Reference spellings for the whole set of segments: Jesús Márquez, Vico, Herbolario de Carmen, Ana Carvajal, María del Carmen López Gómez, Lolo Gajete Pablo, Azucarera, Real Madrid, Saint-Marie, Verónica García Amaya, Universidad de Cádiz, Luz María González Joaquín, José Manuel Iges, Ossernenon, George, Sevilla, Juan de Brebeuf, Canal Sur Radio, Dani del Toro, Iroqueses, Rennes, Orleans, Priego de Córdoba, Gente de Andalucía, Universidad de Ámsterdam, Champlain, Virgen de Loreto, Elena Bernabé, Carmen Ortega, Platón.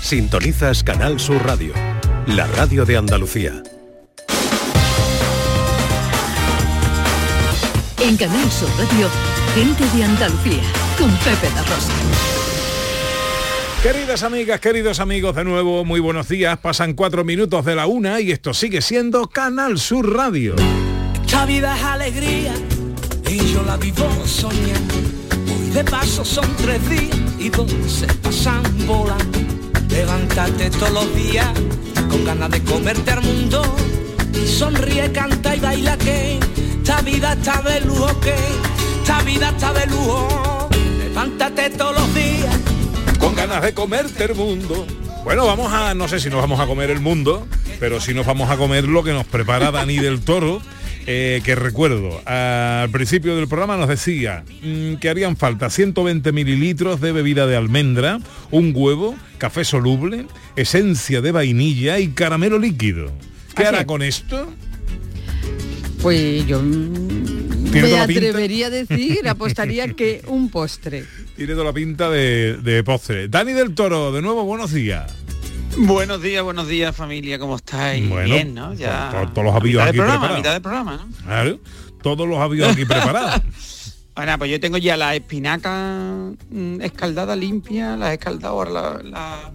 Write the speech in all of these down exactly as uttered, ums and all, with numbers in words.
Sintonizas Canal Sur Radio, la radio de Andalucía. En Canal Sur Radio, Gente de Andalucía, con Pepe La Rosa. Queridas amigas, queridos amigos, de nuevo, muy buenos días. Pasan cuatro minutos de la una y esto sigue siendo Canal Sur Radio. Esta vida es alegría y yo la vivo soñando. Hoy de paso son tres días y dos se pasan volando. Levántate todos los días con ganas de comerte al mundo. Y sonríe, canta y baila que esta vida está de lujo, que esta vida está de lujo. Levántate todos los días con ganas de comerte el mundo. Bueno, vamos a, no sé si nos vamos a comer el mundo, pero sí nos vamos a comer lo que nos prepara Dani del Toro, eh, que recuerdo, al principio del programa nos decía mmm, que harían falta ciento veinte mililitros de bebida de almendra, un huevo, café soluble, esencia de vainilla y caramelo líquido. ¿Qué hará con esto? Pues yo me atrevería a decir, apostaría que un postre. Tiene toda la pinta de, de postre. Dani del Toro, de nuevo, buenos días. Buenos días, buenos días, familia, ¿cómo estáis? Bueno, bien, ¿no? Ya todos, todos los avíos aquí preparados. A mitad del programa, ¿no? Claro, todos los avíos aquí preparados. Bueno, pues yo tengo ya la espinaca escaldada, limpia, la he escaldado, ahora la, la,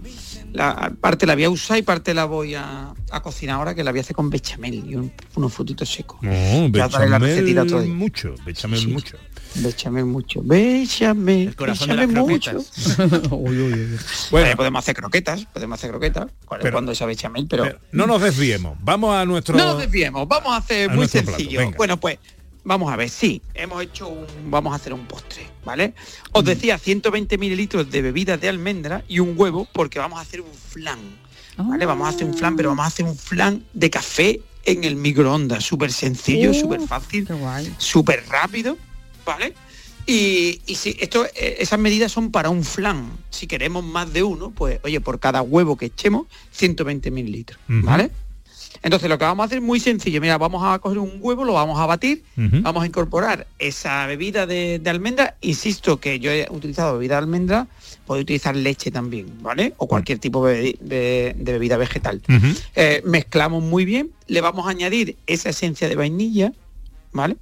la parte la voy a usar y parte la voy a, a cocinar ahora, que la voy a hacer con bechamel y un, unos frutitos secos. No, bechamel la recetita todo mucho, bechamel sí, mucho. Bechamel mucho, bechamel, el corazón bechamel de las croquetas. Mucho. Uy, uy, uy. Bueno, vale, podemos hacer croquetas, podemos hacer croquetas, pero, cuando esa bechamel, pero, pero... No nos desviemos, vamos a nuestro... No nos desviemos, vamos a hacer a muy sencillo. Bueno, pues... Vamos a ver, sí, hemos hecho un... Vamos a hacer un postre, ¿vale? Os decía ciento veinte mililitros de bebida de almendra y un huevo, porque vamos a hacer un flan, ¿vale? Oh. Vamos a hacer un flan, pero vamos a hacer un flan de café en el microondas. Súper sencillo, uh, súper fácil, súper rápido, ¿vale? Y, y si esto, esas medidas son para un flan. Si queremos más de uno, pues, oye, por cada huevo que echemos, ciento veinte mililitros, uh-huh. ¿vale? Entonces lo que vamos a hacer es muy sencillo. Mira, vamos a coger un huevo, lo vamos a batir, uh-huh. vamos a incorporar esa bebida de, de almendra. Insisto que yo he utilizado bebida de almendra, puedo utilizar leche también, ¿vale? O cualquier tipo de, de, de bebida vegetal. Uh-huh. Eh, mezclamos muy bien, le vamos a añadir esa esencia de vainilla, ¿vale?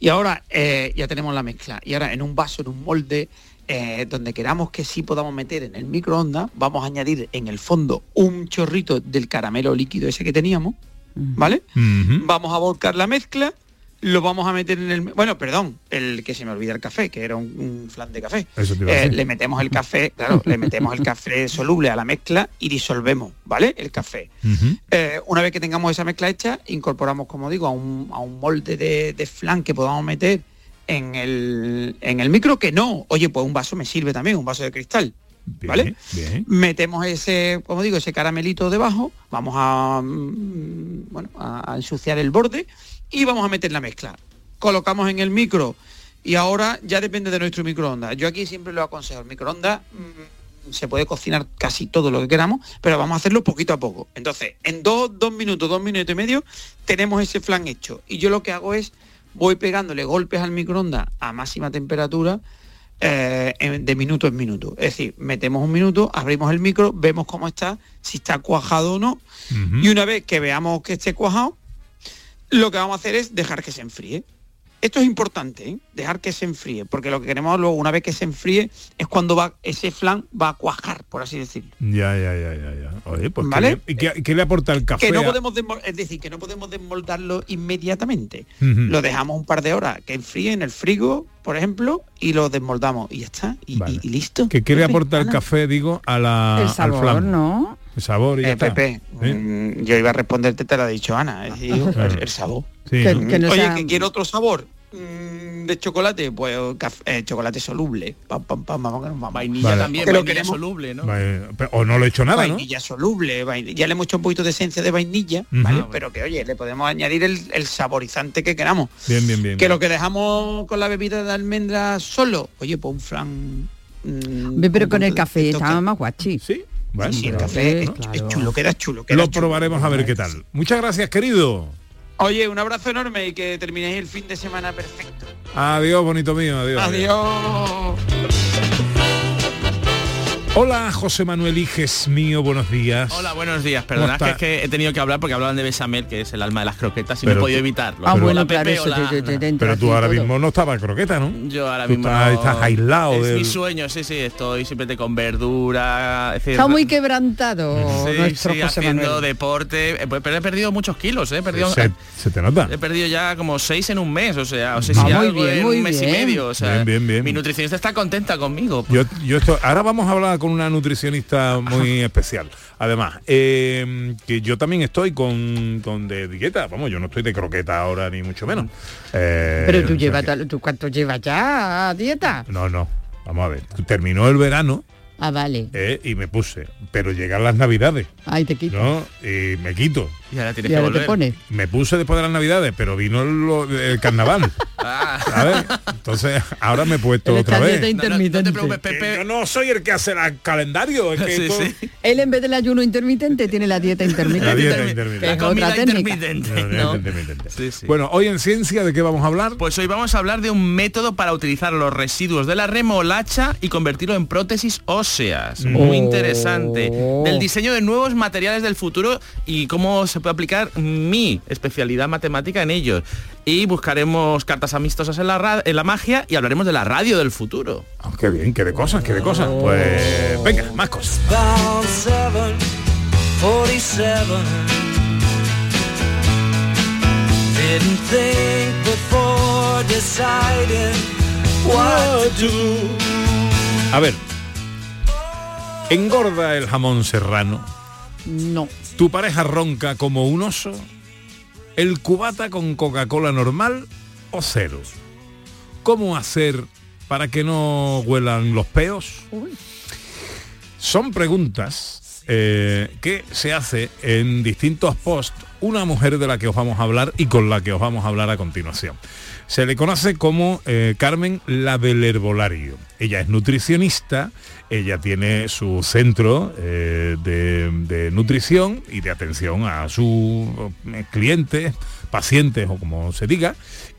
Y ahora eh, ya tenemos la mezcla. Y ahora en un vaso, en un molde, eh, donde queramos que sí podamos meter en el microondas, vamos a añadir en el fondo un chorrito del caramelo líquido ese que teníamos, ¿vale? Uh-huh. Vamos a volcar la mezcla, lo vamos a meter en el... Bueno, perdón, el que se me olvida el café, que era un, un flan de café. Eso te iba a decir. Eh, le metemos el café, claro, le metemos el café soluble a la mezcla y disolvemos, ¿vale? El café. Uh-huh. Eh, una vez que tengamos esa mezcla hecha, incorporamos, como digo, a un, a un molde de, de flan que podamos meter en el, en el micro, que no, oye, pues un vaso me sirve también, un vaso de cristal, ¿vale? Bien, bien. Metemos ese, como digo, ese caramelito debajo, vamos a, bueno, a ensuciar el borde y vamos a meter la mezcla. Colocamos en el micro y ahora ya depende de nuestro microondas. Yo aquí siempre lo aconsejo, el microondas mmm, se puede cocinar casi todo lo que queramos, pero vamos a hacerlo poquito a poco. Entonces, en dos, dos minutos, dos minutos y medio, tenemos ese flan hecho. Y yo lo que hago es voy pegándole golpes al microondas a máxima temperatura eh, de minuto en minuto. Es decir, metemos un minuto, abrimos el micro, vemos cómo está, si está cuajado o no. Uh-huh. Y una vez que veamos que esté cuajado, lo que vamos a hacer es dejar que se enfríe. Esto es importante, ¿eh? Dejar que se enfríe, porque lo que queremos luego, una vez que se enfríe, es cuando va ese flan va a cuajar, por así decirlo. Ya, ya, ya, ya, ya. Oye, pues ¿vale? ¿Y qué, qué le aporta el café? Que no a... podemos desmol... Es decir, que no podemos desmoldarlo inmediatamente. Uh-huh. Lo dejamos un par de horas, que enfríe en el frigo, por ejemplo, y lo desmoldamos. Y ya está, y, vale. y, y listo. ¿Qué, qué le aporta el café, digo, a la, el sabor, al flan? ¿No? El sabor y eh, Pepe, ¿eh? Yo iba a responderte, te lo ha dicho Ana, es decir, claro. el, el sabor. Sí. Que, que no Oye, sea... que quiero otro sabor mm, de chocolate, pues café, eh, chocolate soluble, pam, pam, pam, pam, vainilla vale. también, pero vainilla soluble, ¿no? Vale. O no lo he hecho nada, vainilla ¿no? soluble, vainilla. Ya le hemos hecho un poquito de esencia de vainilla, uh-huh. ¿vale? Ah, pero que oye, le podemos añadir el, el saborizante que queramos. Bien, bien, bien. Que bien. Lo que dejamos con la bebida de almendra solo, oye, pues un flan. Mmm, pero con el café estaba más guachi. Sí. Bueno, sí, sí, el café es, claro. es chulo, queda chulo. Queda lo chulo. Probaremos a ver qué tal. Muchas gracias, querido. Oye, un abrazo enorme y que terminéis el fin de semana perfecto. Adiós, bonito mío, adiós. Adiós. Adiós. Hola, José Manuel Iges mío, buenos días. Hola, buenos días, perdonad que, es que he tenido que hablar porque hablaban de Besamel, que es el alma de las croquetas, y pero no he podido evitarlo. Ah, pero, bueno, claro, Pepe, eso hola, te, te, te pero tú ahora todo. Mismo no estabas en croqueta, ¿no? Yo ahora tú mismo estás, no, estás aislado. Es del... mi sueño, sí, sí, estoy simplemente con verdura. Es decir, está muy quebrantado sí, nuestro sí, José haciendo Manuel. Deporte, eh, pero he perdido muchos kilos, eh, he perdido... Se, se te nota. He perdido ya como seis en un mes, o sea, o seis ah, y algo bien, en un mes bien. Y medio, o sea, bien, bien, bien. Mi nutricionista está contenta conmigo. Yo, yo estoy, ahora vamos a hablar con una nutricionista muy especial. Además, eh, que yo también estoy con, con de dieta, vamos, yo no estoy de croqueta ahora ni mucho menos. Eh, Pero tú llevas, ¿tú cuánto llevas ya a dieta? No, no, vamos a ver, terminó el verano. Ah, vale. Eh, y me puse, pero llegan las navidades. Ay, te quito. ¿No? Y me quito. Y ahora tienes y que ahora volver. Te pones. Me puse después de las navidades, pero vino el, el carnaval. Ah. ¿Sabes? Entonces, ahora me he puesto el otra vez. No, no, no te preocupes, Pepe. Yo no soy el que hace el calendario. Es que sí, todo... sí. Él en vez del ayuno intermitente tiene la dieta intermitente. La dieta intermitente. La comida otra intermitente. No, no. No. intermitente. Sí, sí. Bueno, hoy en Ciencia, ¿de qué vamos a hablar? Pues hoy vamos a hablar de un método para utilizar los residuos de la remolacha y convertirlo en prótesis ósea. Muy interesante. Oh. Del diseño de nuevos materiales del futuro y cómo se puede aplicar mi especialidad matemática en ellos. Y buscaremos cartas amistosas en la, ra- en la magia y hablaremos de la radio del futuro. Oh, qué bien, qué de cosas, qué de cosas. Pues venga, más cosas. A ver. ¿Engorda el jamón serrano? No. ¿Tu pareja ronca como un oso? ¿El cubata con Coca-Cola normal o cero? ¿Cómo hacer para que no huelan los peos? Uy. Son preguntas eh, que se hace en distintos posts una mujer de la que os vamos a hablar y con la que os vamos a hablar a continuación. Se le conoce como eh, Carmen, la del Herbolario. Ella es nutricionista, ella tiene su centro eh, de, de nutrición y de atención a sus clientes, pacientes o como se diga,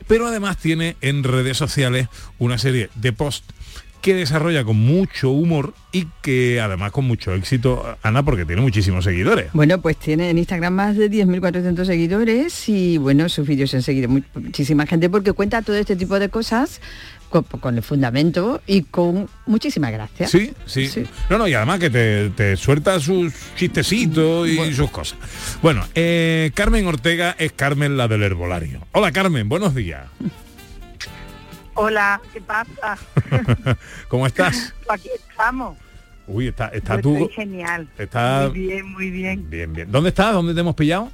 pero además tiene en redes sociales una serie de posts que desarrolla con mucho humor y que además con mucho éxito, Ana, porque tiene muchísimos seguidores. Bueno, pues tiene en Instagram más de diez mil cuatrocientos seguidores y bueno, sus vídeos han seguido muchísima gente porque cuenta todo este tipo de cosas con, con el fundamento y con muchísima gracia. Sí, sí, sí. No, no, y además que te, te suelta sus chistecitos y bueno. Sus cosas. Bueno, eh, Carmen Ortega es Carmen, la del Herbolario. Hola, Carmen, buenos días. Hola, ¿qué pasa? ¿Cómo estás? Aquí estamos. Uy, está, está Yo tú. Genial. Está... Muy bien, muy bien. Bien, bien. ¿Dónde estás? ¿Dónde te hemos pillado?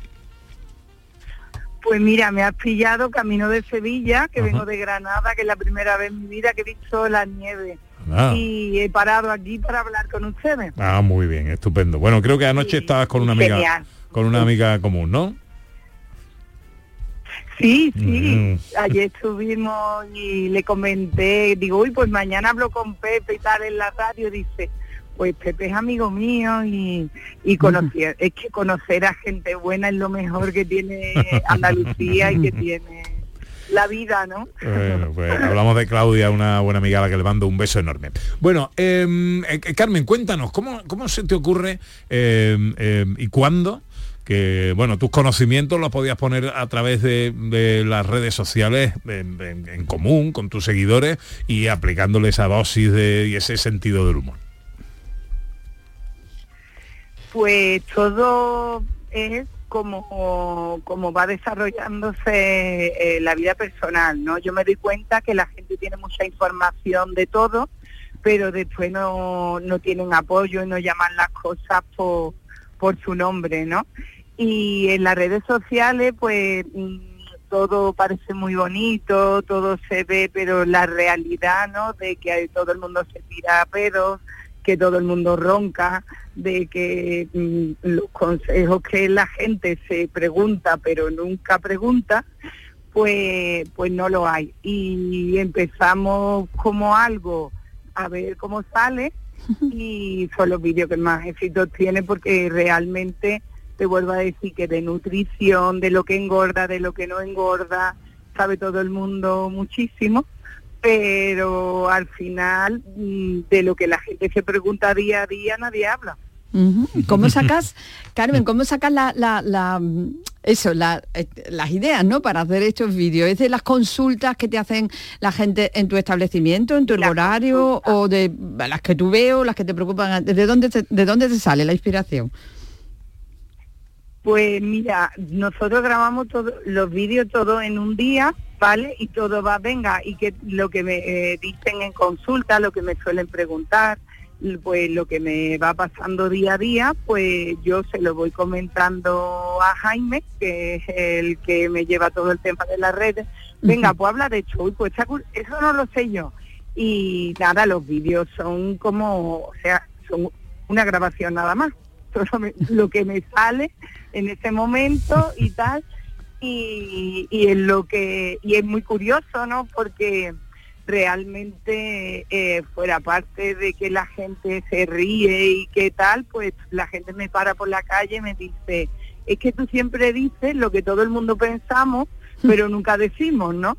Pues mira, me has pillado camino de Sevilla, que uh-huh. vengo de Granada, que es la primera vez en mi vida que he visto la nieve. Ah. Y he parado aquí para hablar con ustedes. Ah, muy bien, estupendo. Bueno, creo que anoche sí, estabas con una amiga, genial. Con una amiga común, ¿no? Sí, sí, mm. ayer estuvimos y le comenté, digo, uy, pues mañana hablo con Pepe y tal en la radio, dice, pues Pepe es amigo mío y, y conocer, mm. es que conocer a gente buena es lo mejor que tiene Andalucía y que tiene la vida, ¿no? Bueno, pues hablamos de Claudia, una buena amiga a la que le mando un beso enorme. Bueno, eh, eh, Carmen, cuéntanos, ¿cómo, cómo se te ocurre eh, eh, y cuándo? Que, bueno, tus conocimientos los podías poner a través de, de las redes sociales en, en, en común con tus seguidores y aplicándole esa dosis de, y ese sentido del humor. Pues todo es como, como va desarrollándose eh, la vida personal, ¿no? Yo me doy cuenta que la gente tiene mucha información de todo, pero después no, no tienen apoyo y no llaman las cosas por, por su nombre, ¿no? Y en las redes sociales, pues, todo parece muy bonito, todo se ve, pero la realidad, ¿no? De que todo el mundo se tira a pedos, que todo el mundo ronca, de que mmm, los consejos que la gente se pregunta, pero nunca pregunta, pues, pues no lo hay. Y empezamos como algo a ver cómo sale, y son los vídeos que más éxito tiene porque realmente te vuelvo a decir que de nutrición, de lo que engorda, de lo que no engorda, sabe todo el mundo muchísimo, pero al final de lo que la gente se pregunta día a día nadie habla. ¿Cómo sacas, Carmen, cómo sacas la, la, la, eso, la, las ideas, ¿no?, para hacer estos vídeos? ¿Es de las consultas que te hacen la gente en tu establecimiento, en tu horario, o de las que tú veo, las que te preocupan? ¿De dónde te, de dónde te sale la inspiración? Pues mira, nosotros grabamos todo, los vídeos todos en un día, ¿vale? Y todo va, venga, y que lo que me eh, dicen en consulta, lo que me suelen preguntar, pues lo que me va pasando día a día, pues yo se lo voy comentando a Jaime, que es el que me lleva todo el tema de las redes. Venga, uh-huh. pues habla de esto, pues eso no lo sé yo. Y nada, los vídeos son como, o sea, son una grabación nada más. Lo que me sale en ese momento y tal, y, y es lo que, y es muy curioso, ¿no? Porque realmente eh, fuera parte de que la gente se ríe y qué tal, pues la gente me para por la calle y me dice, es que tú siempre dices lo que todo el mundo pensamos, pero nunca decimos, ¿no?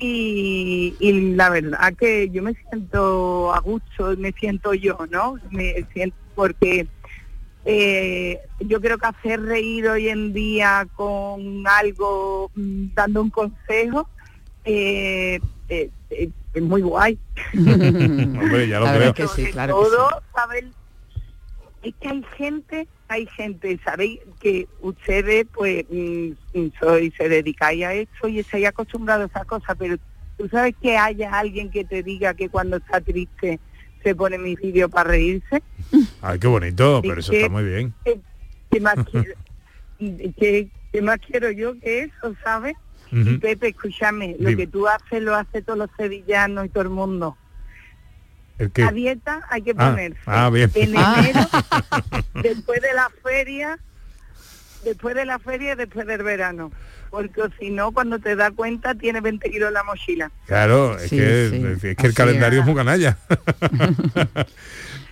Y, y la verdad que yo me siento a gusto, me siento yo, ¿no? Me siento porque... Eh, yo creo que hacer reír hoy en día con algo, mm, dando un consejo, eh, eh, eh, es muy guay. Hombre, ya lo creo. Que sí, claro todo, que sí. ¿Saben? Es que hay gente, hay gente, sabéis que ustedes pues mm, soy, se dedicáis a eso y estáis acostumbrados a esas cosas, pero tú sabes que haya alguien que te diga que cuando está triste se pone mi vídeo para reírse. Ay, qué bonito, pero eso que, está muy bien. ¿Qué, qué, más, quiero, qué, qué más quiero yo que eso, sabes? Uh-huh. Y Pepe, escúchame, lo Dime. Que tú haces lo hace todos los sevillanos y todo el mundo. ¿El qué? La dieta hay que ah, ponerse. Ah, bien. En enero, ah. después de la feria, después de la feria y después del verano. Porque si no, cuando te das cuenta, tiene veinte kilos en la mochila. Claro, es sí, que, sí. Es que el así calendario es muy canalla.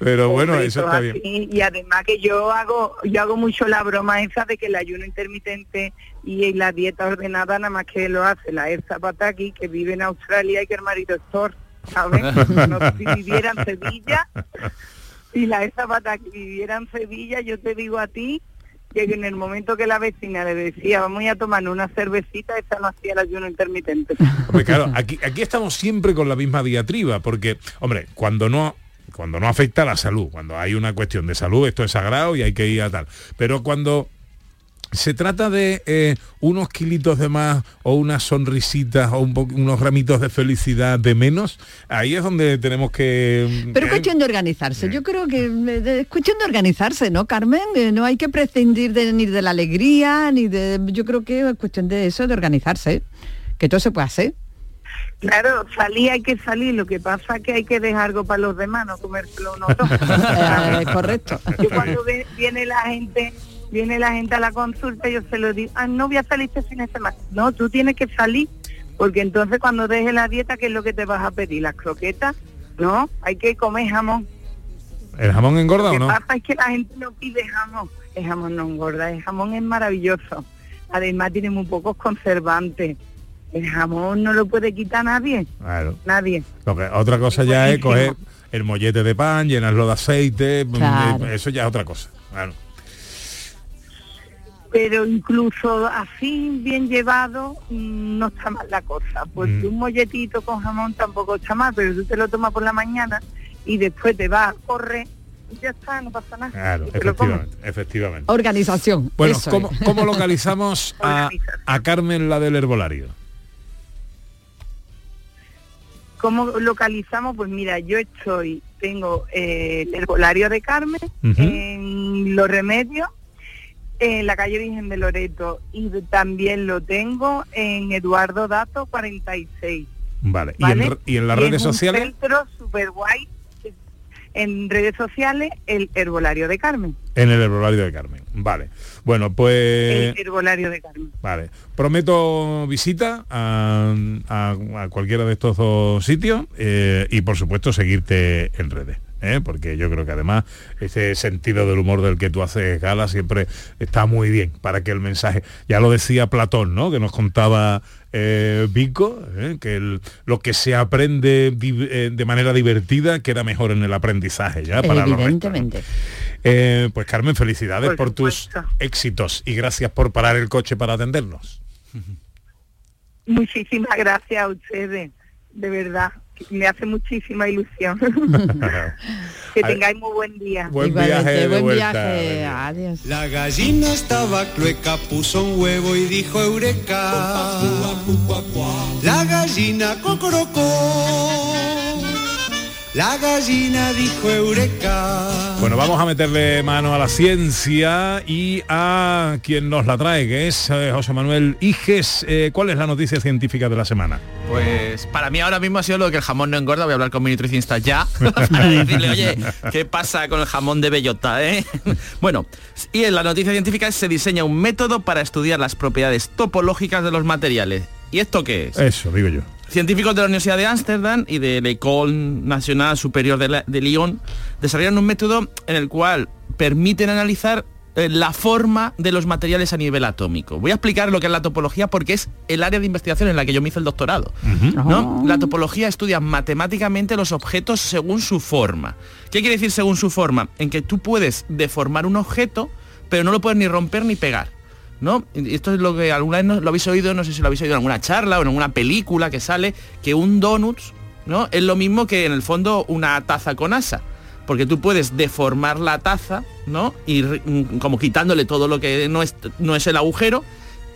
Pero bueno, eso, eso está así, bien. Y además que yo hago yo hago mucho la broma esa de que el ayuno intermitente y la dieta ordenada nada más que lo hace la Elsa Pataki, que vive en Australia y que el marido es Thor, ¿sabes? No, si viviera en Sevilla, si la Elsa Pataki viviera en Sevilla, yo te digo a ti, que en el momento que la vecina le decía vamos a tomar una cervecita, esa no hacía el ayuno intermitente. Hombre, claro, aquí, aquí estamos siempre con la misma diatriba, porque, hombre, cuando no cuando no afecta a la salud, cuando hay una cuestión de salud, esto es sagrado y hay que ir a tal. Pero cuando se trata de eh, unos kilitos de más o unas sonrisitas o un po- unos gramitos de felicidad de menos, ahí es donde tenemos que... Pero es eh, cuestión de organizarse. Eh. Yo creo que es cuestión de organizarse, ¿no, Carmen? Eh, no hay que prescindir de, ni de la alegría, ni de... Yo creo que es cuestión de eso, de organizarse, que todo se puede hacer. Claro, salir hay que salir, lo que pasa es que hay que dejar algo para los demás, no comérselo uno todo. eh, correcto. Yo cuando ve, viene la gente... viene la gente a la consulta, yo se lo digo, ah, no voy a salir este fin de semana. No, tú tienes que salir, porque entonces cuando dejes la dieta, ¿qué es lo que te vas a pedir? Las croquetas, ¿no? Hay que comer jamón. ¿El jamón engorda o no? Lo que pasa es que la gente no pide jamón. El jamón no engorda, el jamón es maravilloso. Además tiene muy pocos conservantes. El jamón no lo puede quitar nadie. Claro. Nadie. Lo que, otra cosa es ya buenísimo. Es coger el mollete de pan, llenarlo de aceite, claro. Eso ya es otra cosa. Claro. Pero incluso así, bien llevado, no está mal la cosa. Porque mm. un molletito con jamón tampoco está mal, pero tú te lo tomas por la mañana y después te vas a correr y ya está, no pasa nada. Claro, efectivamente, efectivamente. Organización. Bueno, eso ¿cómo, ¿cómo localizamos a, a Carmen, la del herbolario? ¿Cómo localizamos? Pues mira, yo estoy, tengo eh, el herbolario de Carmen, uh-huh. en Los Remedios, en la calle Virgen de Loreto, y también lo tengo en Eduardo Dato cuarenta y seis. Vale, ¿vale? ¿Y, en, y en las es redes sociales? Un centro super guay. En redes sociales, el Herbolario de Carmen. En el Herbolario de Carmen, vale. Bueno, pues... El Herbolario de Carmen. Vale. Prometo visita a, a, a cualquiera de estos dos sitios eh, y, por supuesto, seguirte en redes. ¿eh? Porque yo creo que además ese sentido del humor del que tú haces gala siempre está muy bien para que el mensaje, ya lo decía Platón, ¿no?, que nos contaba eh, Vico, ¿eh? que el, lo que se aprende di, eh, de manera divertida queda mejor en el aprendizaje, ya para los restos, ¿no? eh, pues Carmen, felicidades por, por tus éxitos y gracias por parar el coche para atendernos. Muchísimas gracias a ustedes, de verdad. Me hace muchísima ilusión. Que tengáis muy buen día. Buen Igualmente, viaje, buen vuelta, viaje. Adiós. La gallina estaba clueca, puso un huevo y dijo eureka. La gallina cocorocó. La gallina dijo eureka. Bueno, vamos a meterle mano a la ciencia y a quien nos la trae, que es eh, José Manuel Iges. Eh, ¿Cuál es la noticia científica de la semana? Pues para mí ahora mismo ha sido lo de que el jamón no engorda. Voy a hablar con mi nutricionista ya para decirle, oye, ¿qué pasa con el jamón de bellota, eh? Bueno, y en la noticia científica se diseña un método para estudiar las propiedades topológicas de los materiales. ¿Y esto qué es? Eso, digo yo. Científicos de la Universidad de Ámsterdam y de la École Nationale Superior de, la, de Lyon desarrollaron un método en el cual permiten analizar eh, la forma de los materiales a nivel atómico. Voy a explicar lo que es la topología porque es el área de investigación en la que yo me hice el doctorado. Uh-huh. ¿No? Oh. La topología estudia matemáticamente los objetos según su forma. ¿Qué quiere decir según su forma? En que tú puedes deformar un objeto, pero no lo puedes ni romper ni pegar, ¿no? Esto es lo que alguna vez no, lo habéis oído, no sé si lo habéis oído en alguna charla o en alguna película que sale, que un donut, ¿no?, es lo mismo que en el fondo una taza con asa, porque tú puedes deformar la taza, ¿no?, y como quitándole todo lo que no es, no es el agujero,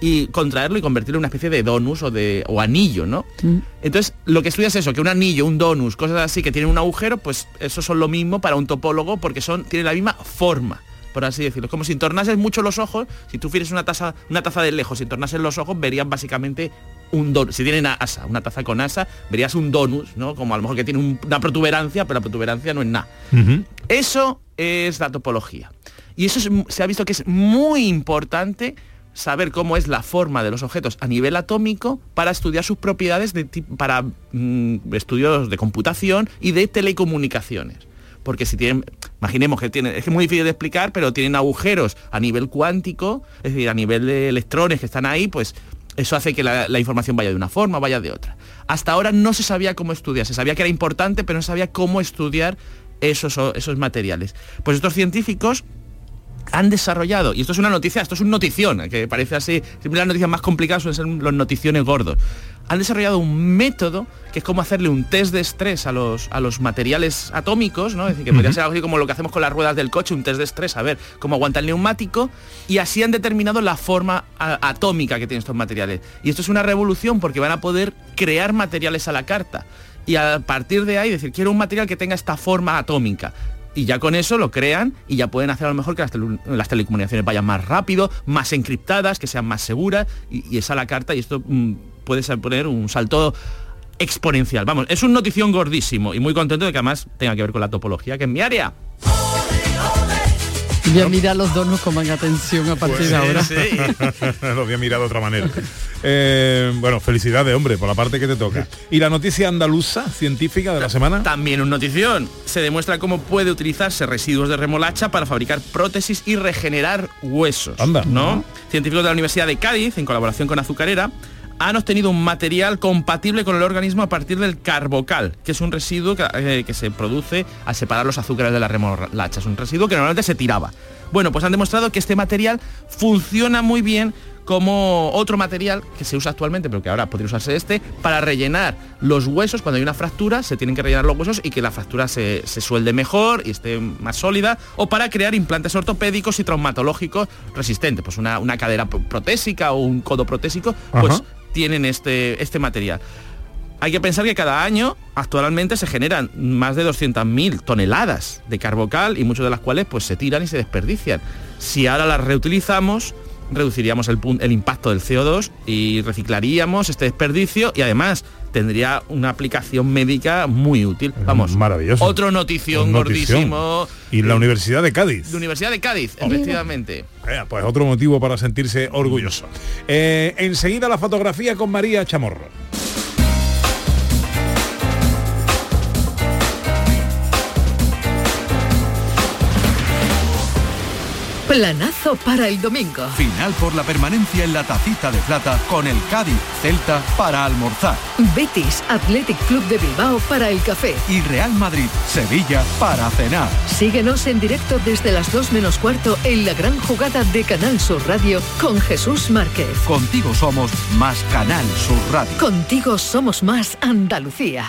y contraerlo y convertirlo en una especie de donut o de o anillo, ¿no? Mm. Entonces, lo que estudias es eso, que un anillo, un donut, cosas así que tienen un agujero, pues eso son lo mismo para un topólogo porque son, tienen la misma forma, por así decirlo. Como si entornases mucho los ojos, si tú fieres una taza, una taza de lejos, si entornases los ojos, verías básicamente un donut. Si tienen asa, una taza con asa, verías un donut, ¿no? Como a lo mejor que tiene un, una protuberancia, pero la protuberancia no es nada. Uh-huh. Eso es la topología. Y eso es, se ha visto que es muy importante saber cómo es la forma de los objetos a nivel atómico para estudiar sus propiedades de, para mm, estudios de computación y de telecomunicaciones. Porque si tienen, imaginemos que tienen, es que es muy difícil de explicar, pero tienen agujeros a nivel cuántico, es decir, a nivel de electrones que están ahí, pues eso hace que la, la información vaya de una forma, vaya de otra. Hasta ahora no se sabía cómo estudiar, se sabía que era importante, pero no se sabía cómo estudiar esos, esos materiales. Pues estos científicos han desarrollado, y esto es una noticia, esto es un notición, que parece así, siempre las noticias más complicadas suelen ser los noticiones gordos. Han desarrollado un método que es como hacerle un test de estrés a los, a los materiales atómicos, ¿no? Es decir, que uh-huh. podría ser algo así como lo que hacemos con las ruedas del coche, un test de estrés, a ver cómo aguanta el neumático, y así han determinado la forma a, atómica que tienen estos materiales. Y esto es una revolución porque van a poder crear materiales a la carta, y a partir de ahí decir, quiero un material que tenga esta forma atómica. Y ya con eso lo crean y ya pueden hacer a lo mejor que las, tele, las telecomunicaciones vayan más rápido, más encriptadas, que sean más seguras, y, y es a la carta, y esto mmm, puede suponer un salto exponencial. Vamos, es un notición gordísimo y muy contento de que además tenga que ver con la topología, que es mi área. Voy a mirar los donuts con más atención a partir pues, de ahora. Sí, sí. Los voy a mirar de otra manera. Eh, bueno, felicidades, hombre, por la parte que te toca. ¿Y la noticia andaluza científica de la semana? También un notición. Se demuestra cómo puede utilizarse residuos de remolacha para fabricar prótesis y regenerar huesos. Anda. ¿No? Científicos de la Universidad de Cádiz, en colaboración con Azucarera, han obtenido un material compatible con el organismo a partir del carbocal, que es un residuo que, eh, que se produce al separar los azúcares de la remolacha. Es un residuo que normalmente se tiraba. Bueno, pues han demostrado que este material funciona muy bien como otro material que se usa actualmente, pero que ahora podría usarse este, para rellenar los huesos. Cuando hay una fractura, se tienen que rellenar los huesos y que la fractura se, se suelde mejor y esté más sólida, o para crear implantes ortopédicos y traumatológicos resistentes. Pues una, una cadera protésica o un codo protésico, pues ajá, tienen este, este material. Hay que pensar que cada año actualmente se generan más de doscientas mil toneladas de carbocal, y muchas de las cuales pues se tiran y se desperdician. Si ahora las reutilizamos, reduciríamos el, el impacto del C O dos y reciclaríamos este desperdicio, y además tendría una aplicación médica muy útil. Vamos, maravilloso. Otro notición, notición gordísimo. Y la Universidad de Cádiz. La Universidad de Cádiz, oh, efectivamente. Eh, pues otro motivo para sentirse orgulloso. Eh, enseguida la fotografía con María Chamorro. Planazo para el domingo. Final por la permanencia en la Tacita de Plata con el Cádiz Celta para almorzar. Betis Athletic Club de Bilbao para el café. Y Real Madrid Sevilla para cenar. Síguenos en directo desde las dos menos cuarto en la gran jugada de Canal Sur Radio con Jesús Márquez. Contigo somos más Canal Sur Radio. Contigo somos más Andalucía.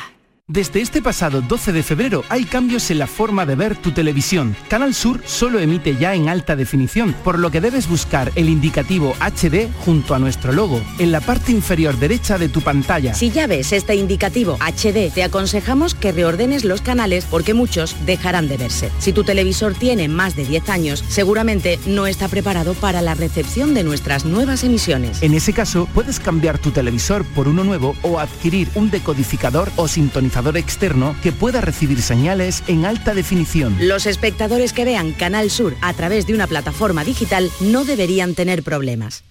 Desde este pasado doce de febrero hay cambios en la forma de ver tu televisión. Canal Sur solo emite ya en alta definición, por lo que debes buscar el indicativo H D junto a nuestro logo, en la parte inferior derecha de tu pantalla. Si ya ves este indicativo H D, te aconsejamos que reordenes los canales porque muchos dejarán de verse. Si tu televisor tiene más de diez años, seguramente no está preparado para la recepción de nuestras nuevas emisiones. En ese caso, puedes cambiar tu televisor por uno nuevo o adquirir un decodificador o sintonizador externo que pueda recibir señales en alta definición. Los espectadores que vean Canal Sur a través de una plataforma digital no deberían tener problemas.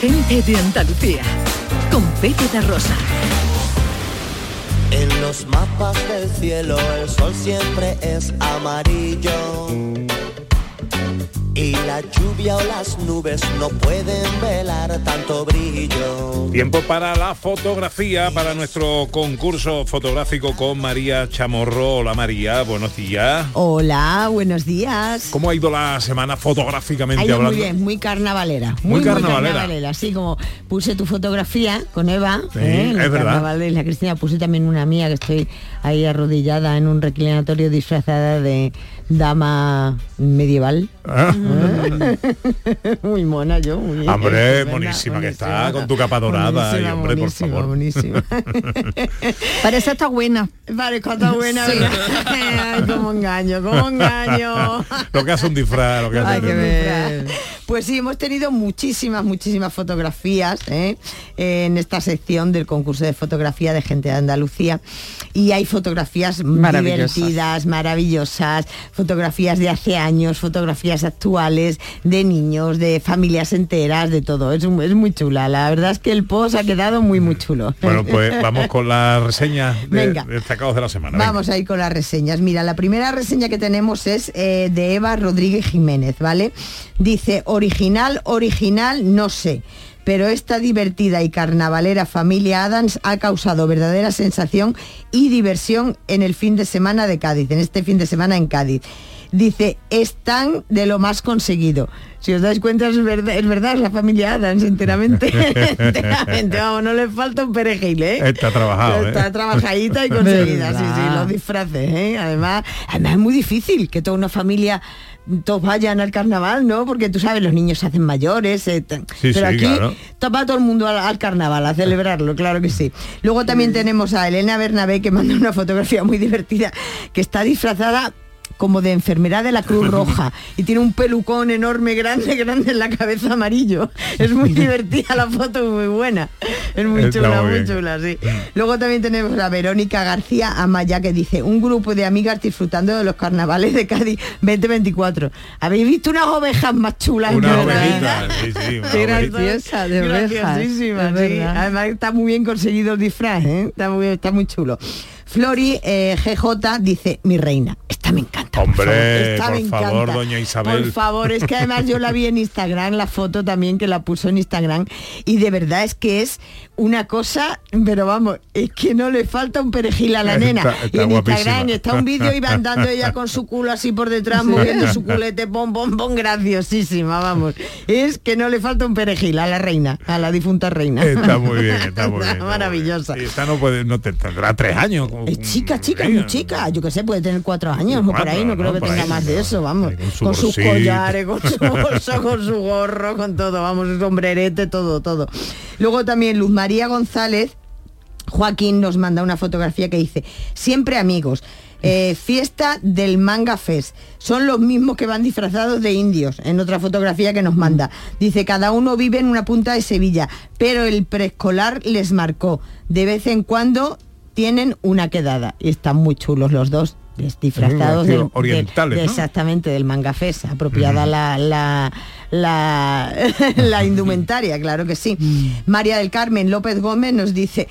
Gente de Andalucía, con Pepe La Rosa. En los mapas del cielo el sol siempre es amarillo y la lluvia o las nubes no pueden velar tanto brillo. Tiempo para la fotografía, para nuestro concurso fotográfico con María Chamorro. Hola María, buenos días. Hola, buenos días. ¿Cómo ha ido la semana fotográficamente hablando? Ha ido muy bien, muy carnavalera. Muy, muy carnavalera. carnavalera. Así como puse tu fotografía con Eva. Sí, ¿eh? Es verdad. La Cristina, puse también una mía que estoy ahí arrodillada en un reclinatorio disfrazada de dama medieval. Ah. Muy mona yo, muy bien. Hombre, es buenísima, buena, que está, con tu capa dorada. Ay, hombre, por favor. Buenísima. Parece hasta buena. Parece hasta buena. Sí. Ay, como engaño, como engaño. Lo que hace un disfraz, lo que hace. Hay que ver. Pues sí, hemos tenido muchísimas, muchísimas fotografías ¿eh? en esta sección del concurso de fotografía de Gente de Andalucía. Y hay fotografías maravillosas. Divertidas, maravillosas, fotografías de hace años, fotografías actuales, de niños, de familias enteras, de todo. Es, es muy chula, la verdad es que el post ha quedado muy, muy chulo. Bueno, pues vamos con las reseñas de, destacados de la semana. Venga. Vamos a ir con las reseñas. Mira, la primera reseña que tenemos es eh, de Eva Rodríguez Jiménez, ¿vale? Dice... Original, original, no sé, pero esta divertida y carnavalera familia Adams ha causado verdadera sensación y diversión en el fin de semana de Cádiz, en este fin de semana en Cádiz. Dice, están de lo más conseguido. Si os dais cuenta, es verdad, es verdad, es la familia Adams, enteramente, enteramente, vamos, no le falta un perejil, ¿eh? Está trabajado, ¿eh? Está trabajadita y conseguida, sí, sí, los disfraces, ¿eh? Además, además es muy difícil que toda una familia, todos vayan al carnaval, ¿no? Porque tú sabes, los niños se hacen mayores, eh, t- sí, pero sí, aquí claro. Tapa todo el mundo al, al carnaval, a celebrarlo, claro que sí. Luego también tenemos a Elena Bernabé, que manda una fotografía muy divertida, que está disfrazada como de enfermera de la Cruz Roja y tiene un pelucón enorme, grande, grande en la cabeza, amarillo. Es muy divertida la foto, muy buena. Es muy Está chula, muy, muy chula, sí. Luego también tenemos a Verónica García Amaya, que dice, un grupo de amigas disfrutando de los carnavales de Cádiz dos mil veinticuatro. ¿Habéis visto unas ovejas más chulas? Una ovejita, sí, sí, una graciosa, de ovejas. Sí. Además está muy bien conseguido el disfraz, ¿eh? Está muy, está muy chulo. Flori eh, G J dice, mi reina, esta me encanta. Hombre, por favor, esta por me favor encanta. Doña Isabel. Por favor, es que además yo la vi en Instagram, la foto también que la puso en Instagram, y de verdad es que es una cosa, pero vamos, es que no le falta un perejil a la nena. Está, está y en guapísima. Instagram está un vídeo y va andando ella con su culo así por detrás, sí. Moviendo su culete, pom, pom, pom, graciosísima, vamos. Es que no le falta un perejil a la reina, a la difunta reina. Está muy bien, está muy está bien. Maravillosa. Bien. Y esta no puede, no te, tendrá tres años. Es chica, chica, es muy chica. Yo que sé, puede tener cuatro años cuatro, o por ahí, no, no creo no, que tenga ahí, más no, de eso, vamos. Con, su con sus collares, con su bolso, con su gorro, con todo, vamos, su sombrerete, todo, todo. Luego también Luz María González Joaquín nos manda una fotografía que dice, siempre amigos. Eh, fiesta del Manga Fest. Son los mismos que van disfrazados de indios. En otra fotografía que nos manda dice, cada uno vive en una punta de Sevilla, pero el preescolar les marcó. De vez en cuando tienen una quedada. Y están muy chulos los dos, disfrazados del, orientales, de, de, ¿no? Exactamente, del Manga Fest. Apropiada mm. la, la, la, la indumentaria, claro que sí. Mm. María del Carmen López Gómez nos dice,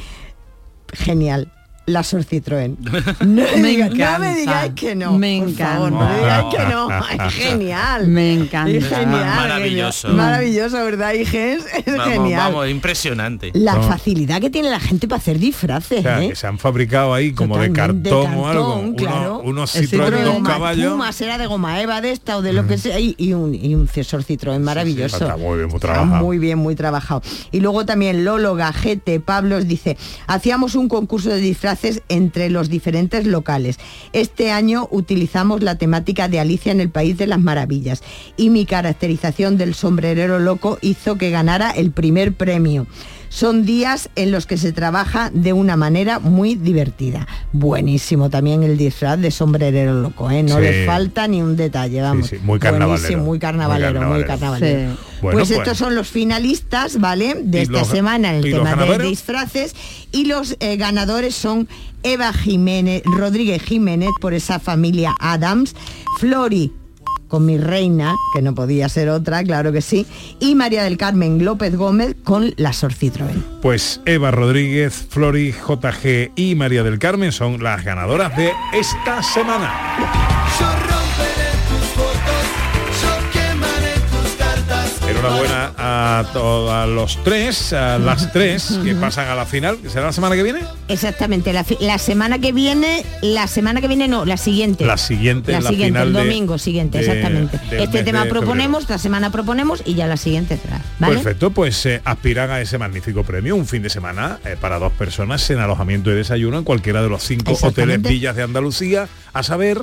genial, la Sor Citroën. No me digáis no diga que no. Me encanta. Por favor, no me digáis que no. Es genial. Me encanta. Es genial. Maravilloso. Maravilloso, ¿verdad, Iges? Es vamos, genial. Vamos, impresionante. La no. facilidad que tiene la gente para hacer disfraces. O sea, ¿eh? Que se han fabricado ahí como totalmente de cartón, de cartón o algo. Claro. Uno, unos Citroën, dos caballos. Una será de goma eva de esta o de lo que sea. Y, y un, y un Sor Citroën maravilloso. Sí, sí, está muy bien, muy trabajado. Está muy bien, muy trabajado. Y luego también Lolo Gajete Pablo dice, hacíamos un concurso de disfraces entre los diferentes locales. Este año utilizamos la temática de Alicia en el País de las Maravillas y mi caracterización del sombrerero loco hizo que ganara el primer premio. Son días en los que se trabaja de una manera muy divertida. Buenísimo también el disfraz de sombrerero loco, ¿eh? No sí. le falta ni un detalle, vamos. Sí, sí. Muy carnavalero. Buenísimo, muy carnavalero, muy carnavalero. Muy carnavalero. Sí. Bueno, pues, pues estos son los finalistas, ¿vale? De esta los, semana en el tema de disfraces. Y los eh, ganadores son Eva Jiménez, Rodríguez Jiménez, por esa familia Adams, Flori, con mi reina, que no podía ser otra, claro que sí, y María del Carmen López Gómez con la Sor Citroën. Pues Eva Rodríguez, Flori, J G y María del Carmen son las ganadoras de esta semana. Enhorabuena a todos los tres, a las tres que pasan a la final, que será la semana que viene. Exactamente, la, fi- la semana que viene, la semana que viene no, la siguiente. La siguiente, la, la siguiente, final el domingo de, siguiente, exactamente. De, de, este tema proponemos, febrero. La semana proponemos y ya la siguiente será. ¿Vale? Perfecto, pues eh, aspiran a ese magnífico premio, un fin de semana eh, para dos personas en alojamiento y desayuno en cualquiera de los cinco hoteles villas de Andalucía, a saber,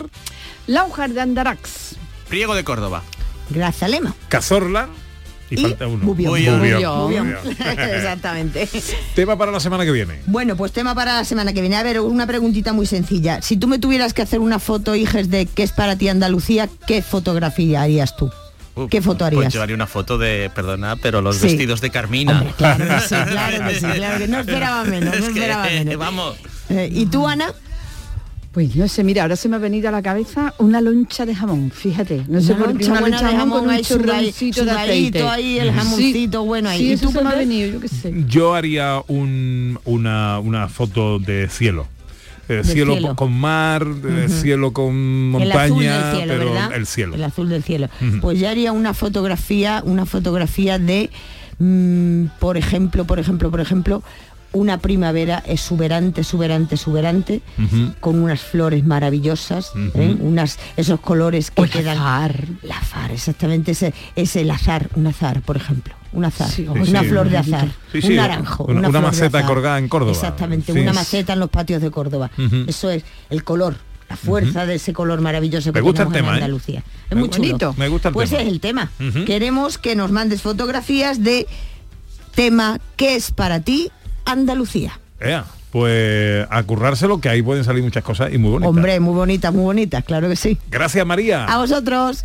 Laujar de Andarax, Priego de Córdoba, Grazalema, Cazorla. Y, y falta uno. Bubión. Bubión. Bubión. Bubión. Exactamente. Tema para la semana que viene. Bueno, pues tema para la semana que viene. A ver, una preguntita muy sencilla. Si tú me tuvieras que hacer una foto, Iges, de qué es para ti Andalucía, ¿qué fotografía harías tú? Uh, ¿Qué foto harías? Pues yo haría una foto de, perdona, pero los sí. vestidos de Carmina. Hombre, claro que sí, claro que sí, claro que no esperaba menos, no esperaba menos. Es que, vamos. Eh, ¿Y tú, Ana? Pues no sé, mira, ahora se me ha venido a la cabeza una loncha de jamón, fíjate. No una sé por qué, una loncha de jamón con un churroncito de aceite. Ahí, el jamoncito, sí, bueno, ahí. Sí, ¿y tú se me ha venido, yo qué sé? Yo haría un, una, una foto de cielo. Eh, cielo, cielo con mar, uh-huh. cielo con montaña, el azul del cielo, pero ¿verdad? el cielo. El azul del cielo. Uh-huh. Pues yo haría una fotografía, una fotografía de, mm, por ejemplo, por ejemplo, por ejemplo... una primavera exuberante, exuberante, exuberante, uh-huh. con unas flores maravillosas, uh-huh. ¿eh? unas esos colores que o quedan... el azar. El azar, exactamente, ese, es el azar, un azar, por ejemplo. Un azar, sí, una sí, flor sí. de azar, sí, sí. un naranjo. Una, una, una maceta colgada en Córdoba. Exactamente, sí. una maceta en los patios de Córdoba. Uh-huh. Eso es el color, la fuerza uh-huh. de ese color maravilloso que tenemos tema, en Andalucía. ¿Eh? Es me muy bonito. Me gusta el pues tema. Pues es el tema. Uh-huh. Queremos que nos mandes fotografías de tema ¿qué es para ti Andalucía? Yeah, pues a currárselo, que ahí pueden salir muchas cosas y muy bonitas. Hombre, muy bonitas, muy bonitas, claro que sí. Gracias, María. A vosotros.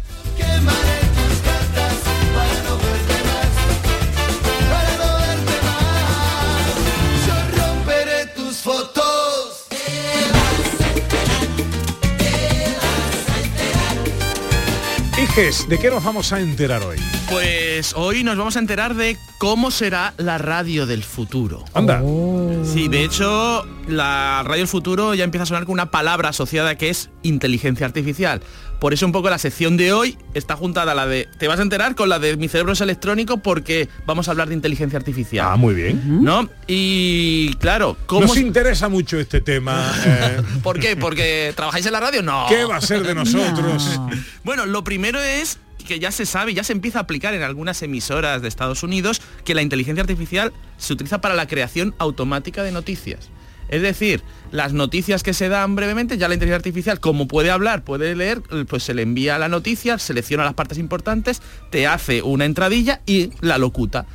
Iges, ¿de qué nos vamos a enterar hoy? Pues hoy nos vamos a enterar de cómo será la radio del futuro. Anda. Oh. Sí, de hecho, la radio del futuro ya empieza a sonar con una palabra asociada que es inteligencia artificial. Por eso un poco la sección de hoy está juntada a la de te vas a enterar con la de mi cerebro es electrónico porque vamos a hablar de inteligencia artificial. Ah, muy bien. ¿No? Y claro, ¿cómo nos interesa mucho este tema? eh... ¿Por qué? ¿Porque trabajáis en la radio? No. ¿Qué va a ser de nosotros? No. Bueno, lo primero es que ya se sabe, ya se empieza a aplicar en algunas emisoras de Estados Unidos que la inteligencia artificial se utiliza para la creación automática de noticias. Es decir, las noticias que se dan brevemente, ya la inteligencia artificial, como puede hablar, puede leer, pues se le envía la noticia, selecciona las partes importantes, te hace una entradilla y la locuta.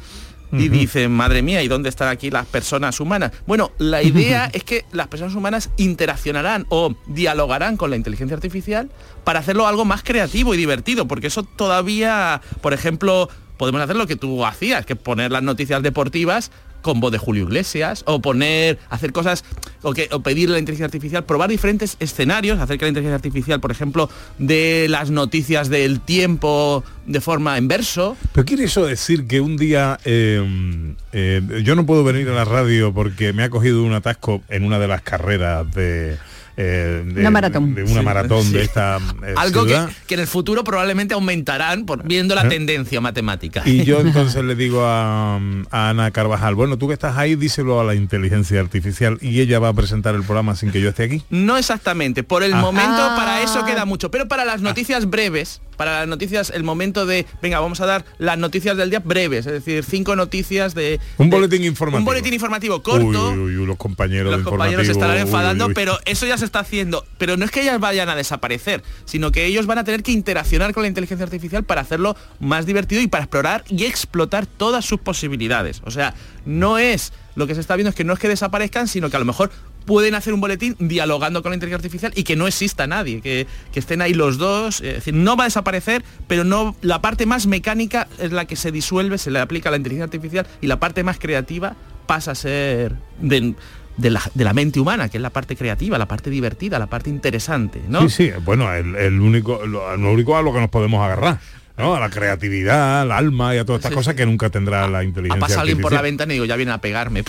Uh-huh. Y dice, madre mía, ¿y dónde están aquí las personas humanas? Bueno, la idea es que las personas humanas interaccionarán o dialogarán con la inteligencia artificial para hacerlo algo más creativo y divertido, porque eso todavía, por ejemplo, podemos hacer lo que tú hacías, que poner las noticias deportivas con voz de Julio Iglesias, o poner, hacer cosas, o, que, o pedirle a la inteligencia artificial, probar diferentes escenarios acerca de la inteligencia artificial, por ejemplo, de las noticias del tiempo de forma en verso. ¿Pero quiere eso decir que un día eh, eh, yo no puedo venir a la radio porque me ha cogido un atasco en una de las carreras de... Eh, de, una maratón de, una sí, maratón sí. de esta eh, algo que, que en el futuro probablemente aumentarán por, viendo la ¿Eh? tendencia matemática? Y yo entonces le digo a, a Ana Carvajal, bueno, tú que estás ahí, díselo a la inteligencia artificial, y ella va a presentar el programa sin que yo esté aquí. No exactamente, por el ah. momento ah. para eso queda mucho, pero para las noticias ah. breves, para las noticias, el momento de, venga, vamos a dar las noticias del día breves, es decir, cinco noticias de... Un de, boletín informativo. Un boletín informativo corto. Uy, uy, uy, los compañeros Los compañeros se estarán enfadando, uy, uy. pero eso ya se está haciendo. Pero no es que ellas vayan a desaparecer, sino que ellos van a tener que interaccionar con la inteligencia artificial para hacerlo más divertido y para explorar y explotar todas sus posibilidades. O sea, no es... Lo que se está viendo es que no es que desaparezcan, sino que a lo mejor pueden hacer un boletín dialogando con la inteligencia artificial y que no exista nadie, que, que estén ahí los dos. Es decir, no va a desaparecer, pero no, la parte más mecánica es la que se disuelve, se le aplica a la inteligencia artificial, y la parte más creativa pasa a ser de, de, la, de la mente humana, que es la parte creativa, la parte divertida, la parte interesante, ¿no? Sí, sí, bueno, el, el único, lo, lo único a lo que nos podemos agarrar, ¿no? A la creatividad, al alma y a todas estas sí. cosas que nunca tendrá a, la inteligencia artificial. Ha pasado alguien por la ventana y digo, ya viene a pegarme.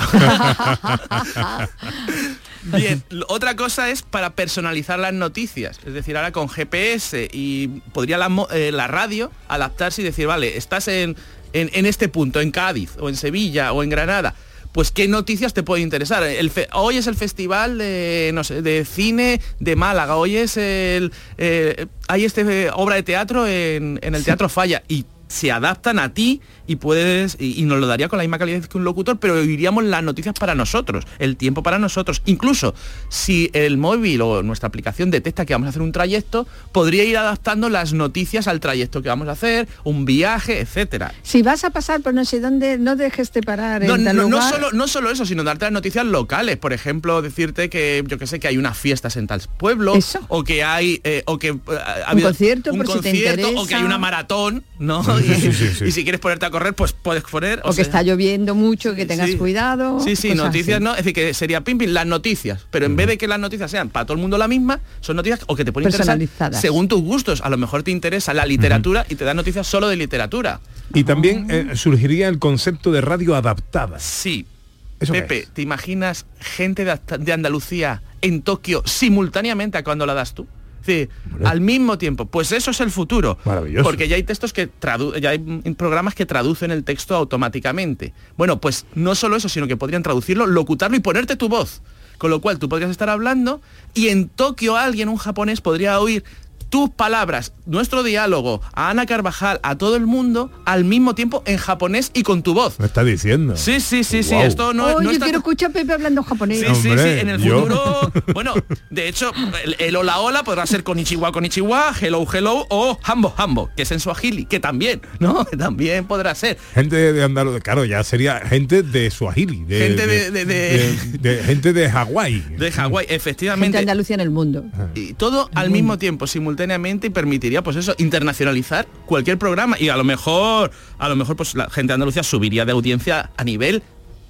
Bien, otra cosa es para personalizar las noticias, es decir, ahora con G P S, y podría la, eh, la radio adaptarse y decir, vale, estás en, en, en este punto, en Cádiz, o en Sevilla, o en Granada, pues qué noticias te pueden interesar. El fe- hoy es el festival de, no sé, de cine de Málaga, hoy es el... Eh, hay esta eh, obra de teatro en, en el sí. Teatro Falla, y se adaptan a ti y puedes y, y nos lo daría con la misma calidad que un locutor, pero oiríamos las noticias para nosotros, el tiempo para nosotros. Incluso si el móvil o nuestra aplicación detecta que vamos a hacer un trayecto, podría ir adaptando las noticias al trayecto que vamos a hacer, un viaje, etcétera. Si vas a pasar por no sé dónde, no dejes de parar no, en no, tal lugar. No solo, no solo eso, sino darte las noticias locales, por ejemplo, decirte que yo que sé que hay unas fiestas en tal pueblo, ¿eso? O que hay eh, o que ha habido un concierto, un por concierto si o que hay una maratón, ¿no? Sí, sí, sí, sí. Y si quieres ponerte a correr, pues puedes correr. O, o sea, que está lloviendo mucho, que tengas sí, cuidado. Sí, sí, noticias, así. ¿No? Es decir, que sería pim, pim, las noticias. Pero en mm. vez de que las noticias sean para todo el mundo la misma, son noticias o que te pueden interesar según tus gustos. A lo mejor te interesa la literatura mm. y te dan noticias solo de literatura. Y también eh, surgiría el concepto de radio adaptada. Sí. ¿Eso Pepe, es? ¿Te imaginas gente de, de Andalucía en Tokio simultáneamente a cuando la das tú? Sí, al mismo tiempo. Pues eso es el futuro. Maravilloso. Porque ya hay textos que tradu- ya hay programas que traducen el texto automáticamente. Bueno, pues no solo eso, sino que podrían traducirlo, locutarlo y ponerte tu voz. Con lo cual tú podrías estar hablando y en Tokio alguien, un japonés, podría oír tus palabras, nuestro diálogo, a Ana Carvajal, a todo el mundo, al mismo tiempo en japonés y con tu voz. ¿Me estás diciendo? Sí, sí, sí, wow. sí. Esto no, oh, no yo está... quiero escuchar a Pepe hablando japonés. Sí, Hombre, sí, sí. En el yo... futuro, bueno, de hecho, el, el hola hola podrá ser konnichiwa, konnichiwa, hello, hello, o hambo, hambo, que es en suajili, que también, ¿no? También podrá ser. Gente de Andalucía, claro, ya sería gente de suajili. De, gente de... de, de, de, de, de gente de Hawái. De Hawái, efectivamente. Gente de Andalucía en el mundo. Y todo al mundo. mismo tiempo, simultáneamente. Y permitiría, pues eso, internacionalizar cualquier programa. Y a lo mejor, a lo mejor, pues la gente de Andalucía subiría de audiencia a nivel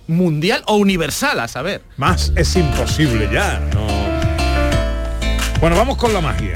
mundial o universal, a saber. Más es imposible ya, no. Bueno, vamos con la magia.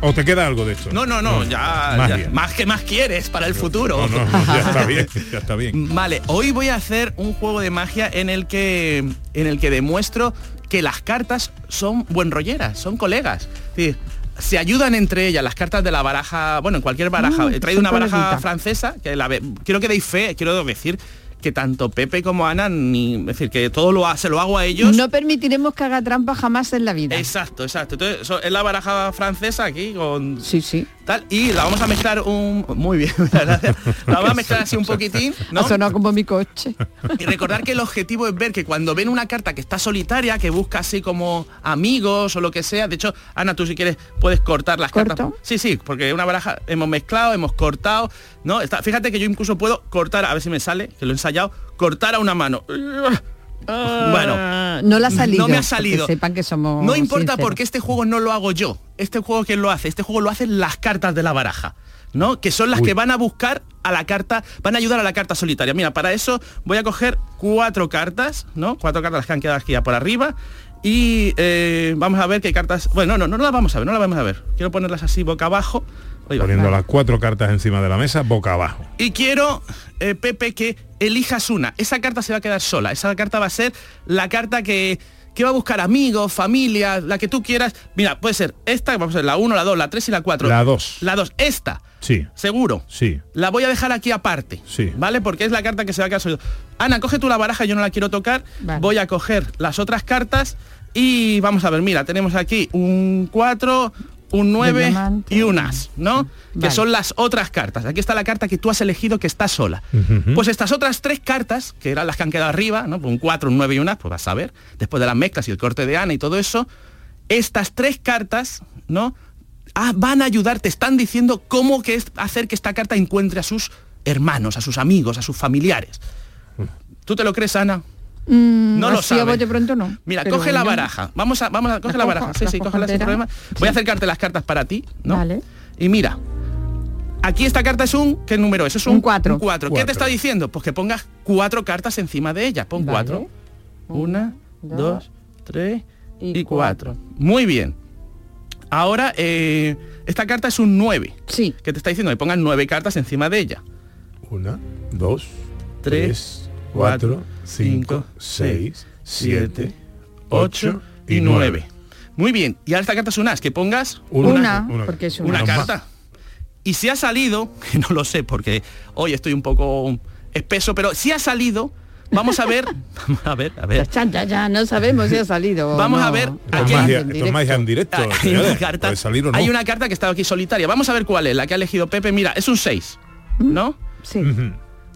¿O te queda algo de esto? No, no, no, no ya, ya. Más que más quieres para el futuro. No, no, no, ya está bien, ya está bien. Vale, hoy voy a hacer un juego de magia en el que, en el que demuestro que las cartas son buenrolleras, son colegas. Es decir, se ayudan entre ellas las cartas de la baraja, bueno, en cualquier baraja. Mm, he traído una baraja bonita. francesa, que la ve- quiero que deis fe, quiero decir que tanto Pepe como Ana, ni, es decir, que todo lo ha- se lo hago a ellos. No permitiremos que haga trampa jamás en la vida. Exacto, exacto. Entonces, eso, es la baraja francesa aquí con... Sí, sí. Tal, y la vamos a mezclar un... Muy bien, la vamos a mezclar así un poquitín, ¿no? Ha sonado como mi coche. Y recordar que el objetivo es ver que cuando ven una carta que está solitaria, que busca así como amigos o lo que sea, de hecho, Ana, tú si quieres puedes cortar las ¿Corto? cartas. Sí, sí, porque una baraja hemos mezclado, hemos cortado, ¿no? Está, fíjate que yo incluso puedo cortar, a ver si me sale, que lo he ensayado, cortar a una mano. Bueno, no, la ha salido, no me ha salido. Que sepan que somos no importa sinceros. Porque este juego no lo hago yo. Este juego, ¿quién lo hace? Este juego lo hacen las cartas de la baraja. ¿no? Que son las Uy. que van a buscar a la carta, van a ayudar a la carta solitaria. Mira, para eso voy a coger cuatro cartas, ¿no? Cuatro cartas las que han quedado aquí por arriba. Y eh, vamos a ver qué cartas... Bueno, no, no, no las vamos a ver, no las vamos a ver. Quiero ponerlas así boca abajo. Oye, poniendo las cuatro cartas encima de la mesa, boca abajo. Y quiero, eh, Pepe, que elijas una. Esa carta se va a quedar sola. Esa carta va a ser la carta que, que va a buscar amigos, familia, la que tú quieras. Mira, puede ser esta, vamos a ver, la uno, la dos, la tres y la cuatro. La dos. La dos, esta. Sí. ¿Seguro? Sí. La voy a dejar aquí aparte. Sí. ¿Vale? Porque es la carta que se va a quedar sola. Ana, coge tú la baraja, yo no la quiero tocar. Vale. Voy a coger las otras cartas. Y vamos a ver, mira, tenemos aquí un cuatro, un nueve y un as, ¿no? Vale. Que son las otras cartas. Aquí está la carta que tú has elegido que está sola. Uh-huh. Pues estas otras tres cartas, que eran las que han quedado arriba, ¿no? Un cuatro, un nueve y un as, pues vas a ver, después de las mezclas y el corte de Ana y todo eso, estas tres cartas, ¿no? Ah, van a ayudar, te están diciendo cómo que es hacer que esta carta encuentre a sus hermanos, a sus amigos, a sus familiares. Uh-huh. ¿Tú te lo crees, Ana? Mm, no lo sabes. De pronto no. Mira, coge la baraja. Vamos a, vamos a coge la baraja. Sí, sí, cógela sin problema. Voy a acercarte las cartas para ti, ¿no? Vale. Y mira, aquí esta carta es un, ¿qué número es? Es un cuatro. ¿Qué te está diciendo? Pues que pongas cuatro cartas encima de ella. Pon cuatro. Una, dos, tres y cuatro. Muy bien. Ahora, eh, esta carta es un nueve. Sí. ¿Qué te está diciendo? Que pongas nueve cartas encima de ella. Una, dos, tres, cuatro, cinco, seis, siete, ocho y nueve. Muy bien, y ahora esta carta es un as, que pongas una, una, porque es una, una carta. Y si ha salido, que no lo sé porque hoy estoy un poco espeso, pero si ha salido, vamos a ver, vamos a ver, a ver. Ya, ya, ya no sabemos si ha salido. Vamos no. a ver, aquí hay, en directo, hay una carta, no. hay una carta que está aquí solitaria. Vamos a ver cuál es, la que ha elegido Pepe. Mira, es un seis, ¿no? Sí.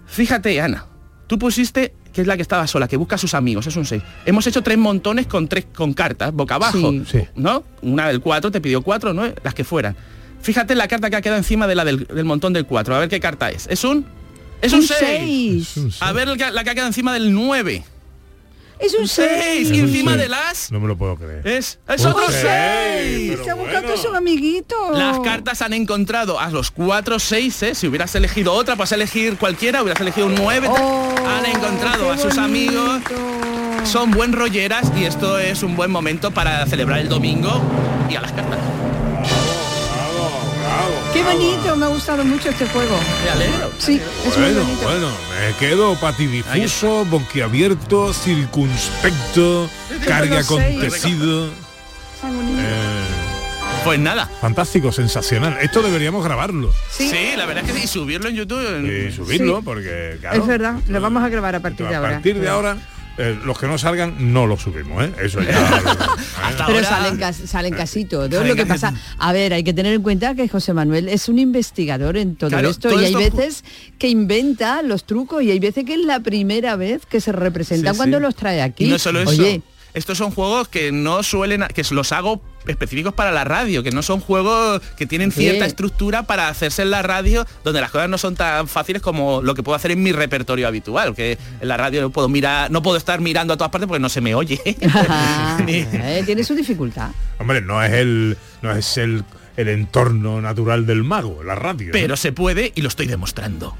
Fíjate, Ana. Tú pusiste que es la que estaba sola, que busca a sus amigos, es un seis. Hemos hecho tres montones con tres con cartas, boca abajo, sí, sí. ¿no? Una del cuatro, te pidió cuatro, ¿no? Las que fueran. Fíjate la carta que ha quedado encima de la del, del montón del cuatro, a ver qué carta es. Es un... Es un seis. A ver la que, la que ha quedado encima del nueve. Es un seis. Y encima de las... No me lo puedo creer. Es, es otro seis. Está buscando a su amiguito. Las cartas han encontrado a los cuatro seis, ¿eh? Si hubieras elegido otra, pues elegir cualquiera, hubieras elegido un nueve. Oh, han encontrado a sus amigos. Son buen rolleras y esto es un buen momento para celebrar el domingo y a las cartas. Qué bonito, me ha gustado mucho este juego. Me alegro. Sí, es bueno, muy bonito. Bueno, me quedo patidifuso, boquiabierto, circunspecto, carga acontecido. Eh, pues nada. Fantástico, sensacional. Esto deberíamos grabarlo. Sí, sí, la verdad es que sí, subirlo en YouTube. Y subirlo, sí. Porque claro, es verdad, lo vamos a grabar a partir de ahora. A partir de ahora. Eh, los que no salgan, no los subimos, ¿eh? Eso ya... Lo, ¿eh? Hasta pero ahora... salen, cas- salen casitos. Lo que pasa... A ver, hay que tener en cuenta que José Manuel es un investigador en todo claro, esto, todo y esto... hay veces que inventa los trucos y hay veces que es la primera vez que se representa sí, cuando sí. los trae aquí. No solo eso. Oye, estos son juegos que no suelen... que los hago específicos para la radio, que no son juegos que tienen cierta sí. estructura para hacerse en la radio, donde las cosas no son tan fáciles como lo que puedo hacer en mi repertorio habitual, que en la radio no puedo mirar, no puedo estar mirando a todas partes porque no se me oye. Ajá, eh, tiene su dificultad. Hombre, no es el no es el, el entorno natural del mago, la radio. Pero ¿no? se puede y lo estoy demostrando.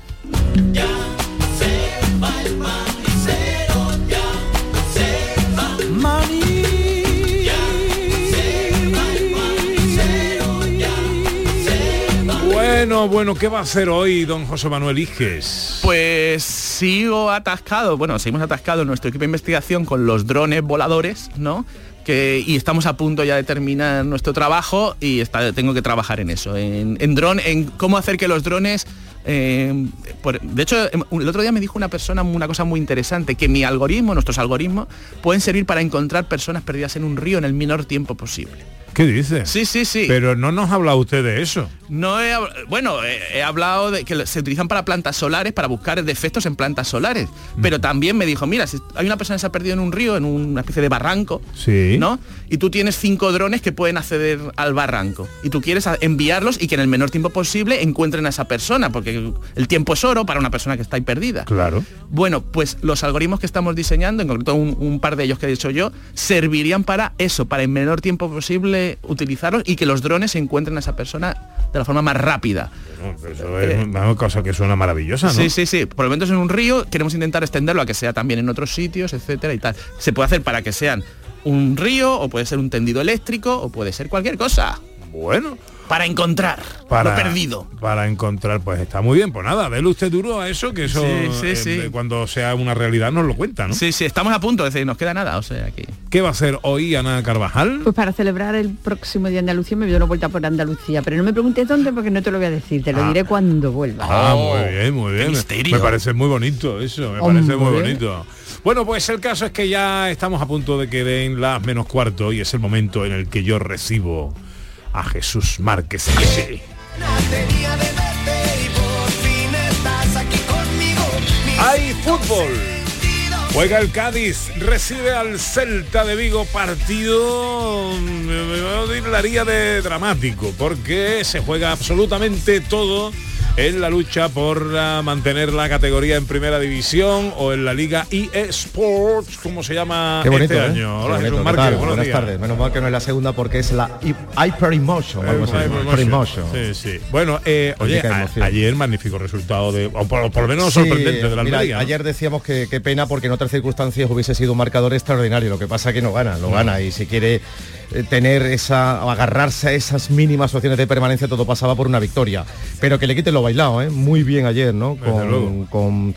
Ya se va el manicero, ya se va mani- Bueno, bueno, ¿qué va a hacer hoy don José Manuel Iges? Pues sigo atascado, bueno, seguimos atascados nuestro equipo de investigación con los drones voladores, ¿no? Que, y estamos a punto ya de terminar nuestro trabajo y está, tengo que trabajar en eso, en, en dron, en cómo hacer que los drones... Eh, por, de hecho, el otro día me dijo una persona una cosa muy interesante, que mi algoritmo, nuestros algoritmos, pueden servir para encontrar personas perdidas en un río en el menor tiempo posible. ¿Qué dice? Sí, sí, sí. Pero no nos ha hablado usted de eso. No he, bueno, he, he hablado de que se utilizan para plantas solares, para buscar defectos en plantas solares. Mm. Pero también me dijo, mira, si hay una persona que se ha perdido en un río, en una especie de barranco, sí. ¿no? Y tú tienes cinco drones que pueden acceder al barranco. Y tú quieres enviarlos y que en el menor tiempo posible encuentren a esa persona, porque el tiempo es oro para una persona que está ahí perdida. Claro. Bueno, pues los algoritmos que estamos diseñando, en concreto un, un par de ellos que he dicho yo, servirían para eso, para el menor tiempo posible utilizarlos y que los drones encuentren a esa persona de la forma más rápida. Bueno, eso es una cosa que suena maravillosa, ¿no? Sí, sí, sí. Por lo menos en un río queremos intentar extenderlo a que sea también en otros sitios, etcétera y tal. Se puede hacer para que sean un río, o puede ser un tendido eléctrico, o puede ser cualquier cosa. Bueno. Para encontrar para, lo perdido. Para encontrar, pues está muy bien. Pues nada, déle usted duro a eso, que eso sí, sí, eh, sí. Cuando sea una realidad nos lo cuenta, ¿no? Sí, sí, estamos a punto, es decir, nos queda nada, o sea, que... ¿Qué va a hacer hoy Ana Carvajal? Pues para celebrar el próximo Día de Andalucía me doy una vuelta por Andalucía, pero no me preguntes dónde porque no te lo voy a decir, te lo ah. diré cuando vuelva. Ah, oh, muy bien, muy bien. Misterio. Me parece muy bonito eso, me Hombre. parece muy bonito. Bueno, pues el caso es que ya estamos a punto de que den las menos cuarto y es el momento en el que yo recibo a Jesús Márquez. Sí. Hay fútbol. Juega el Cádiz, recibe al Celta de Vigo, partido me hablaría de dramático, porque se juega absolutamente todo en la lucha por uh, mantener la categoría en primera división o en la liga eSports, como se llama bonito, este eh? año. Hola, bonito, Jesús Márquez, tal, buenos buenas días. Tardes. Menos mal que no es la segunda porque es la Hyper Emotion. Sí, sí. Bueno, eh, oye, a, ayer magnífico resultado, de, o por, por lo menos sí, sorprendente de la Almería, ¿no? Ayer decíamos que qué pena porque en otras circunstancias hubiese sido un marcador extraordinario. Lo que pasa es que no gana, lo no. gana y si quiere tener esa, agarrarse a esas mínimas opciones de permanencia, todo pasaba por una victoria. Pero que le quiten lo bailado, ¿eh? Muy bien ayer, ¿no? Con, con